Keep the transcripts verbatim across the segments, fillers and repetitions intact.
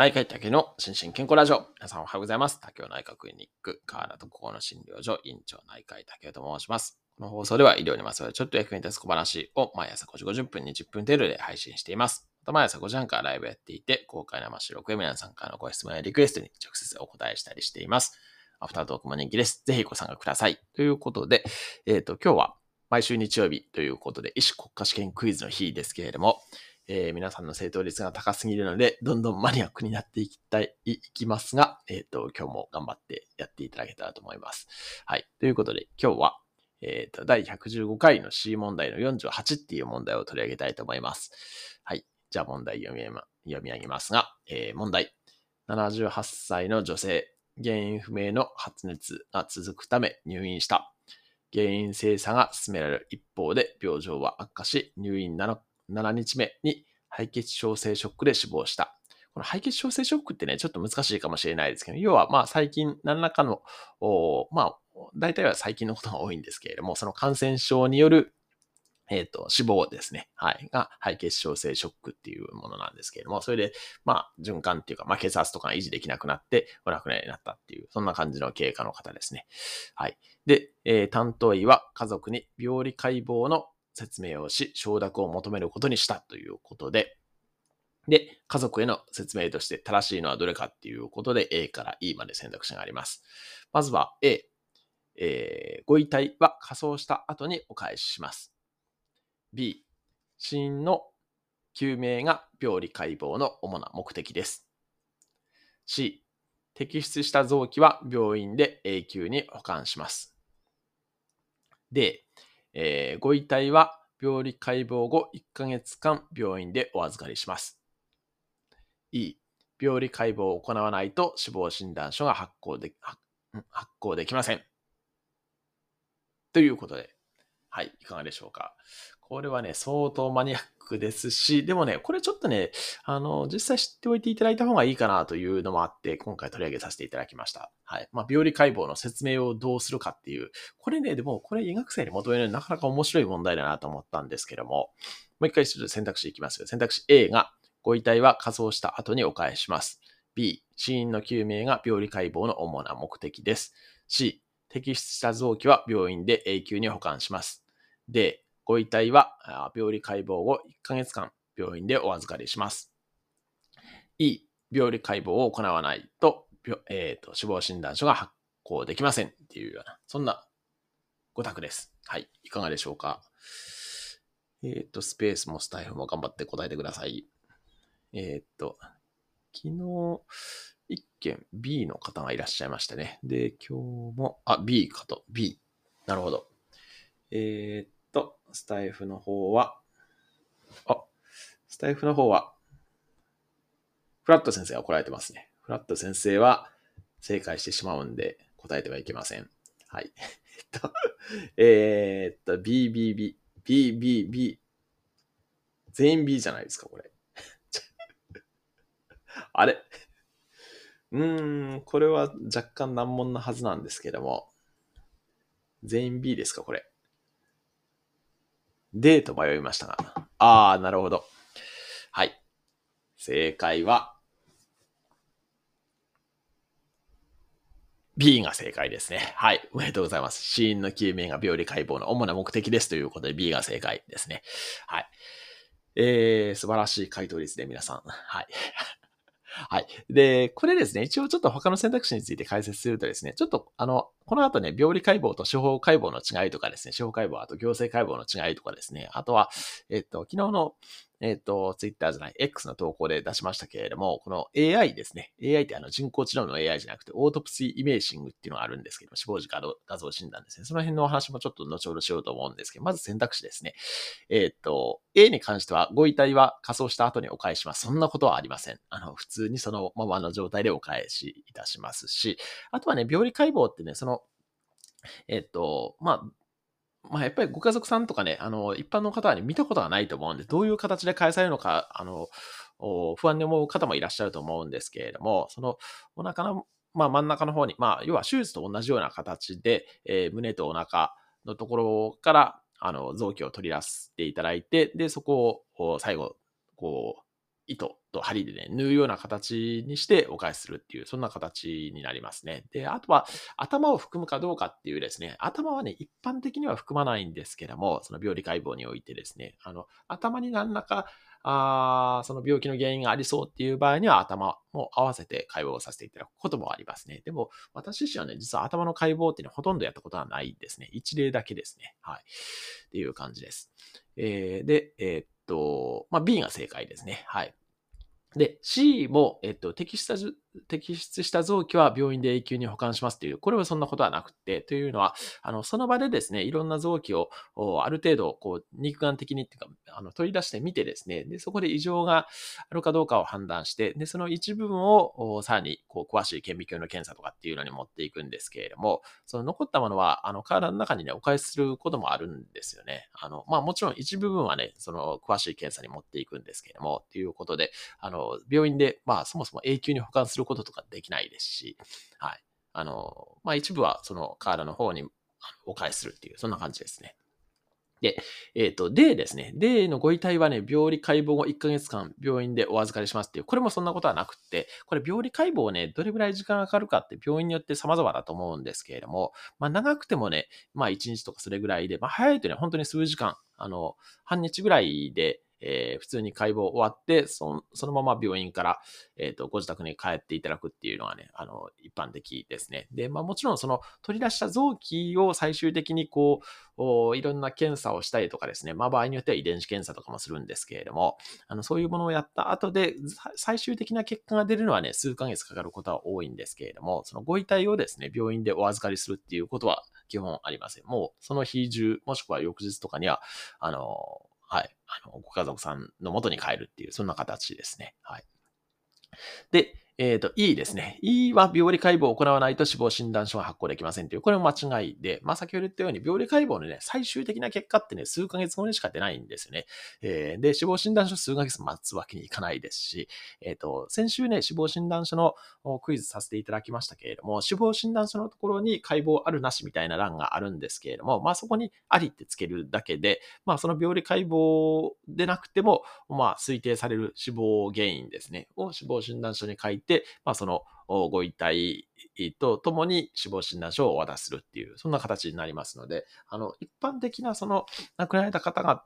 内科医竹の心身健康ラジオ。皆さんおはようございます。竹雄内科クリニック河原と心の診療所院長内科医竹雄と申します。この放送では医療にまつわるちょっと役に立つ小話を毎朝ごじごじゅっぷんにじゅっぷん程度で配信しています。また毎朝ごじはんからライブやっていて、公開生収録や皆さんからのご質問やリクエストに直接お答えしたりしています。アフタートークも人気です。ぜひご参加ください。ということで、えっと、今日は毎週日曜日ということで、医師国家試験クイズの日ですけれども、えー、皆さんの正答率が高すぎるので、どんどんマニアックになっていきたい、いきますが、えっと、今日も頑張ってやっていただけたらと思います。はい。ということで、今日は、えっと、だいひゃくじゅうごかいの C 問題のよんじゅうはちっていう問題を取り上げたいと思います。はい。じゃあ問題読み、読み上げますが、えー、問題。ななじゅうはっさいの女性、原因不明の発熱が続くため入院した。原因精査が進められる一方で、病状は悪化し、入院ななにちめに敗血症性ショックで死亡した。この敗血症性ショックってね、ちょっと難しいかもしれないですけど、要はまあ最近何らかの、まあ大体は最近のことが多いんですけれども、その感染症による、えっと、死亡ですね。はい。が敗血症性ショックっていうものなんですけれども、それでまあ循環っていうか、まあ血圧とかが維持できなくなってお亡くなりになったっていう、そんな感じの経過の方ですね。はい。で、えー、担当医は家族に病理解剖の説明をし、承諾を求めることにしたということで、で、家族への説明として正しいのはどれかっていうことで A から E まで選択肢があります。まずは A、えー、ご遺体は火葬した後にお返しします。B、死因の究明が病理解剖の主な目的です。C、摘出した臓器は病院で永久に保管します。D、えー、ご遺体は病理解剖後いっかげつかん病院でお預かりします。E、病理解剖を行わないと死亡診断書が発行で、発行できません。ということで、はい、いかがでしょうか。これはね、相当マニアックですし、でもね、これちょっとね、あの、実際知っておいていただいた方がいいかなというのもあって、今回取り上げさせていただきました。はい。まあ、病理解剖の説明をどうするかっていう、これね、でも、これ医学生に求めるのになかなか面白い問題だなと思ったんですけども、もう一回ちょっと選択肢いきますよ。選択肢 A が、ご遺体は火葬した後にお返しします。B、死因の究明が病理解剖の主な目的です。C、摘出した臓器は病院で永久に保管します。D、ご遺体は病理解剖をいっかげつかん病院でお預かりします。E、病理解剖を行わないと、えー、と死亡診断書が発行できませんっていうような、そんなご択です。はい、いかがでしょうか。えっ、ー、と、スペースもスタイフも頑張って答えてください。えっ、ー、と、昨日、一件 B の方がいらっしゃいましたね。で、今日も、あ、B かと、B。なるほど。えっ、ー、と、スタイフの方は、あ、スタイフの方は、フラット先生が来られてますね。フラット先生は正解してしまうんで答えてはいけません。はい。えっと、えー、っと、BBB、BBB、全員 B じゃないですか、これ。あれうーん、これは若干難問なはずなんですけども、全員 B ですか、これ。D と迷いましたが。ああ、なるほど。はい。正解は、B が正解ですね。はい。おめでとうございます。死因の究明が病理解剖の主な目的ですということで B が正解ですね。はい。えー、素晴らしい回答率で皆さん。はい。はい。で、これですね、一応ちょっと他の選択肢について解説するとですね、ちょっとあの、この後ね、病理解剖と司法解剖の違いとかですね、司法解剖、あと行政解剖の違いとかですね、あとは、えっと、昨日の、えっと、Twitter じゃない、X の投稿で出しましたけれども、この エーアイ ですね、エーアイ ってあの人工知能の エーアイ じゃなくて、オートプシーイメージングっていうのがあるんですけども、死亡時画像診断ですね、その辺のお話もちょっと後ほどしようと思うんですけど、まず選択肢ですね。えっと、A に関しては、ご遺体は火葬した後にお返しします。そんなことはありません。あの、普通にそのままの状態でお返しいたしますし、あとはね、病理解剖ってね、その、えっと、まあ、まあ、やっぱりご家族さんとかね、あの、一般の方は、ね、見たことがないと思うんで、どういう形で返されるのか、あの、不安に思う方もいらっしゃると思うんですけれども、その、お腹の、まあ、真ん中の方に、まあ、要は手術と同じような形で、えー、胸とお腹のところから、あの、臓器を取り出していただいて、で、そこを、最後、こう、糸と針でね、縫うような形にしてお返しするっていう、そんな形になりますね。で、あとは頭を含むかどうかっていうですね、頭はね、一般的には含まないんですけども、その病理解剖においてですね、あの、頭に何らか、あその病気の原因がありそうっていう場合には頭も合わせて解剖をさせていただくこともありますね。でも私自身はね、実は頭の解剖っていうのはほとんどやったことはないですね。一例だけですね。はい。っていう感じです。えー、で、えー、っと、まあ、B が正解ですね。はい。で、C も、えっと、摘出した、摘出した臓器は病院で永久に保管しますという、これはそんなことはなくて、というのは、あの、その場でですね、いろんな臓器を、ある程度、こう、肉眼的にっていうか、あの、取り出してみてですね、で、そこで異常があるかどうかを判断して、で、その一部分を、さらに、こう、詳しい顕微鏡の検査とかっていうのに持っていくんですけれども、その残ったものは、あの、体の中にね、お返しすることもあるんですよね。あの、まあ、もちろん一部分はね、その、詳しい検査に持っていくんですけれども、ということで、あの、病院で、まあ、そもそも永久に保管することとかできないですし、はい。あの、まあ、一部はその体の方にお返しするっていう、そんな感じですね。で、えっと、D ですね。D のご遺体はね、病理解剖後いっかげつかん病院でお預かりしますっていう、これもそんなことはなくって、これ病理解剖ね、どれぐらい時間がかかるかって病院によって様々だと思うんですけれども、まあ長くてもね、まあいちにちとかそれぐらいで、まあ早いとね、本当に数時間、あの、半日ぐらいで、えー、普通に解剖終わって、そ, そのまま病院から、えっと、ご自宅に帰っていただくっていうのがね、あの、一般的ですね。で、まあもちろんその取り出した臓器を最終的にこう、いろんな検査をしたりとかですね、まあ場合によっては遺伝子検査とかもするんですけれども、あの、そういうものをやった後で、最終的な結果が出るのはね、数ヶ月かかることは多いんですけれども、そのご遺体をですね、病院でお預かりするっていうことは基本ありません。もうその日中、もしくは翌日とかには、あの、はい。あの、ご家族さんの元に帰るっていう、そんな形ですね。はい。で、えっと、E ですね。E は病理解剖を行わないと死亡診断書が発行できませんという、これも間違いで、まあ、先ほど言ったように、病理解剖のね、最終的な結果ってね、数ヶ月後にしか出ないんですよね。えー、で、死亡診断書数ヶ月待つわけにいかないですし、えっと、先週ね、死亡診断書のクイズさせていただきましたけれども、死亡診断書のところに解剖あるなしみたいな欄があるんですけれども、まあ、そこにありってつけるだけで、まあ、その病理解剖でなくても、まあ、推定される死亡原因ですね、を死亡診断書に書いて、で、まあ、そのご遺体とともに死亡診断書をお渡しするっていう、そんな形になりますので、あの、一般的なその亡くなられた方が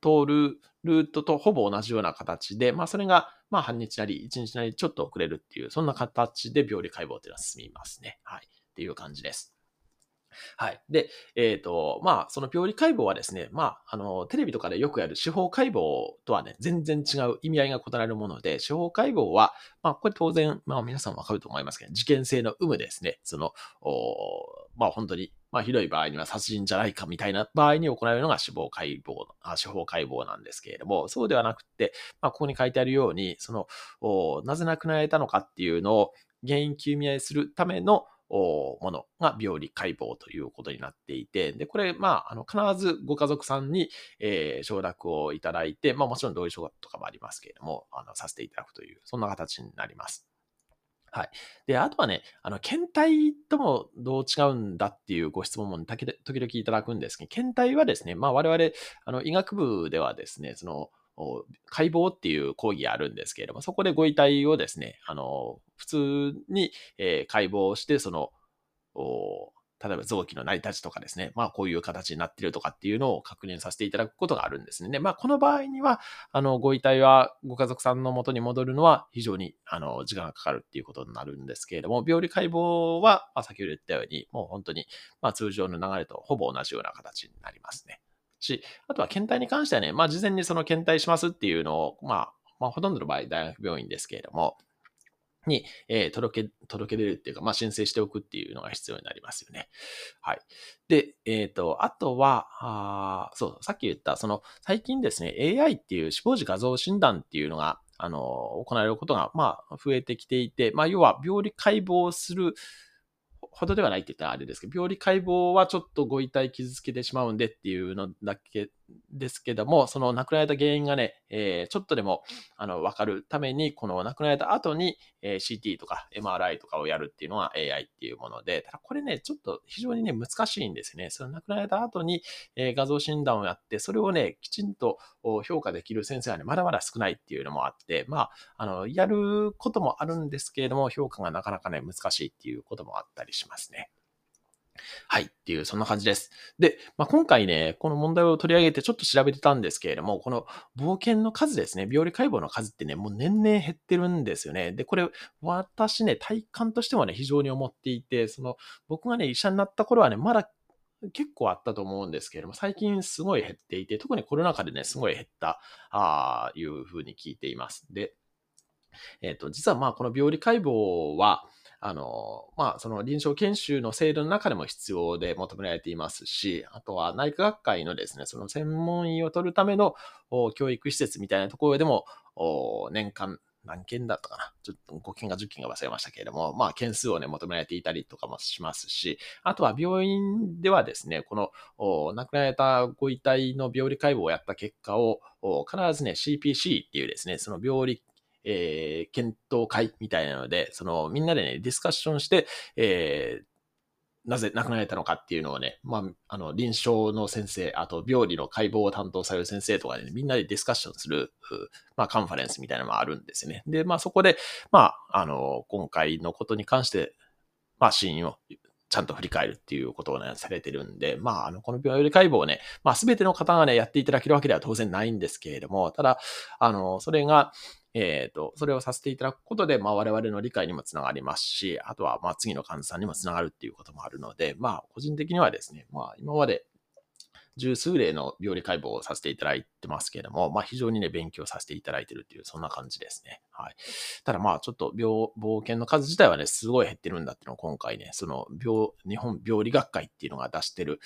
通るルートとほぼ同じような形で、まあ、それがまあ半日なりいちにちなりちょっと遅れるっていう、そんな形で病理解剖というのは進みますね。はい。っていう感じです。はい。で、えっと、まあ、その病理解剖はですね、まあ、あの、テレビとかでよくやる司法解剖とはね、全然違う意味合いが異なるもので、司法解剖は、まあ、これ当然、まあ、皆さんわかると思いますけど、事件性の有無ですね。その、まあ、本当に、まあ、ひどい場合には殺人じゃないかみたいな場合に行うのが司法解剖、あ、司法解剖なんですけれども、そうではなくって、まあ、ここに書いてあるように、その、なぜ亡くなられたのかっていうのを原因究明するための、ものが病理解剖ということになっていて、で、これ、まあ、あの、必ずご家族さんに、えー、承諾をいただいて、まあ、もちろん同意書とかもありますけれども、あの、させていただくという、そんな形になります。はい。で、あとはね、あの、検体ともどう違うんだっていうご質問も時々いただくんですけど、検体はですね、まあ、我々、あの、医学部ではですね、その、解剖っていう講義があるんですけれども、そこでご遺体をですね、あの、普通に、えー、解剖して、その、例えば臓器の成り立ちとかですね、まあこういう形になっているとかっていうのを確認させていただくことがあるんですね。で、まあこの場合には、あの、ご遺体はご家族さんの元に戻るのは非常に、あの、時間がかかるっていうことになるんですけれども、病理解剖は、まあ、先ほど言ったように、もう本当に、まあ通常の流れとほぼ同じような形になりますね。し、あとは検体に関してはね、まあ事前にその検体しますっていうのを、まあ、まあほとんどの場合大学病院ですけれども、に、えー、届け、届け出るっていうか、まあ、申請しておくっていうのが必要になりますよね。はい。で、えっと、あとは、あ、そう、さっき言った、その、最近ですね、エーアイ っていう死亡時画像診断っていうのが、あの、行われることが、まあ、増えてきていて、まあ、要は、病理解剖する、ほどではないって言ったらあれですけど、病理解剖はちょっとご遺体傷つけてしまうんでっていうのだけですけども、その亡くなられた原因がね、えー、ちょっとでもあの分かるために、この亡くなられた後に、えー、シーティー とか エムアールアイ とかをやるっていうのが エーアイ っていうもので、ただこれね、ちょっと非常にね、難しいんですね。その亡くなられた後に、えー、画像診断をやって、それをね、きちんと評価できる先生はね、まだまだ少ないっていうのもあって、まあ、あの、やることもあるんですけれども、評価がなかなかね、難しいっていうこともあったりしますね。はい。っていう、そんな感じです。で、まあ、今回ね、この問題を取り上げてちょっと調べてたんですけれども、この病検の数ですね、病理解剖の数ってね、もう年々減ってるんですよね。で、これ、私ね、体感としてはね、非常に思っていて、その、僕がね、医者になった頃はね、まだ、結構あったと思うんですけれども、最近すごい減っていて、特にコロナ禍でね、すごい減った、ああ、いうふうに聞いています。で、えっと、実はまあ、この病理解剖は、あの、まあ、その臨床研修の制度の中でも必要で求められていますし、あとは内科学会のですね、その専門医を取るための教育施設みたいなところでも、年間何件だったかな、ちょっとごけんかじゅっけんか忘れましたけれども、まあ、件数をね、求められていたりとかもしますし、あとは病院ではですね、この亡くなられたご遺体の病理解剖をやった結果を、必ずね、シーピーシー っていうですね、その病理えー、検討会みたいなので、そのみんなでね、ディスカッションして、えー、なぜ亡くなられたのかっていうのをね、まあ、あの、臨床の先生、あと、病理の解剖を担当される先生とかで、ね、みんなでディスカッションする、まあ、カンファレンスみたいなのもあるんですよね。で、まあ、そこで、まあ、あの、今回のことに関して、まあ、死因を、ちゃんと振り返るっていうことをね、されてるんで、まあ、あの、この病理解剖をね、まあ、すべての方がね、やっていただけるわけでは当然ないんですけれども、ただ、あの、それが、えっと、それをさせていただくことで、まあ、我々の理解にもつながりますし、あとは、まあ、次の患者さんにもつながるっていうこともあるので、まあ、個人的にはですね、まあ、今まで十数例の病理解剖をさせていただいてますけれども、まあ、非常にね、勉強させていただいてるっていう、そんな感じですね。はい。ただ、まあ、ちょっと、病、病検の数自体はね、すごい減ってるんだっていうのを今回ね、その、病、日本病理学会っていうのが出してる、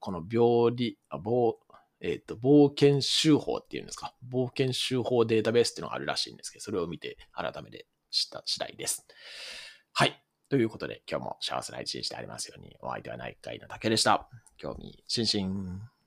この病理、病、えっと、病検集法っていうんですか。病検集法データベースっていうのがあるらしいんですけど、それを見て改めて知った次第です。はい。ということで、今日も幸せな一日でありますように、お相手は内科医の竹でした。興味津々。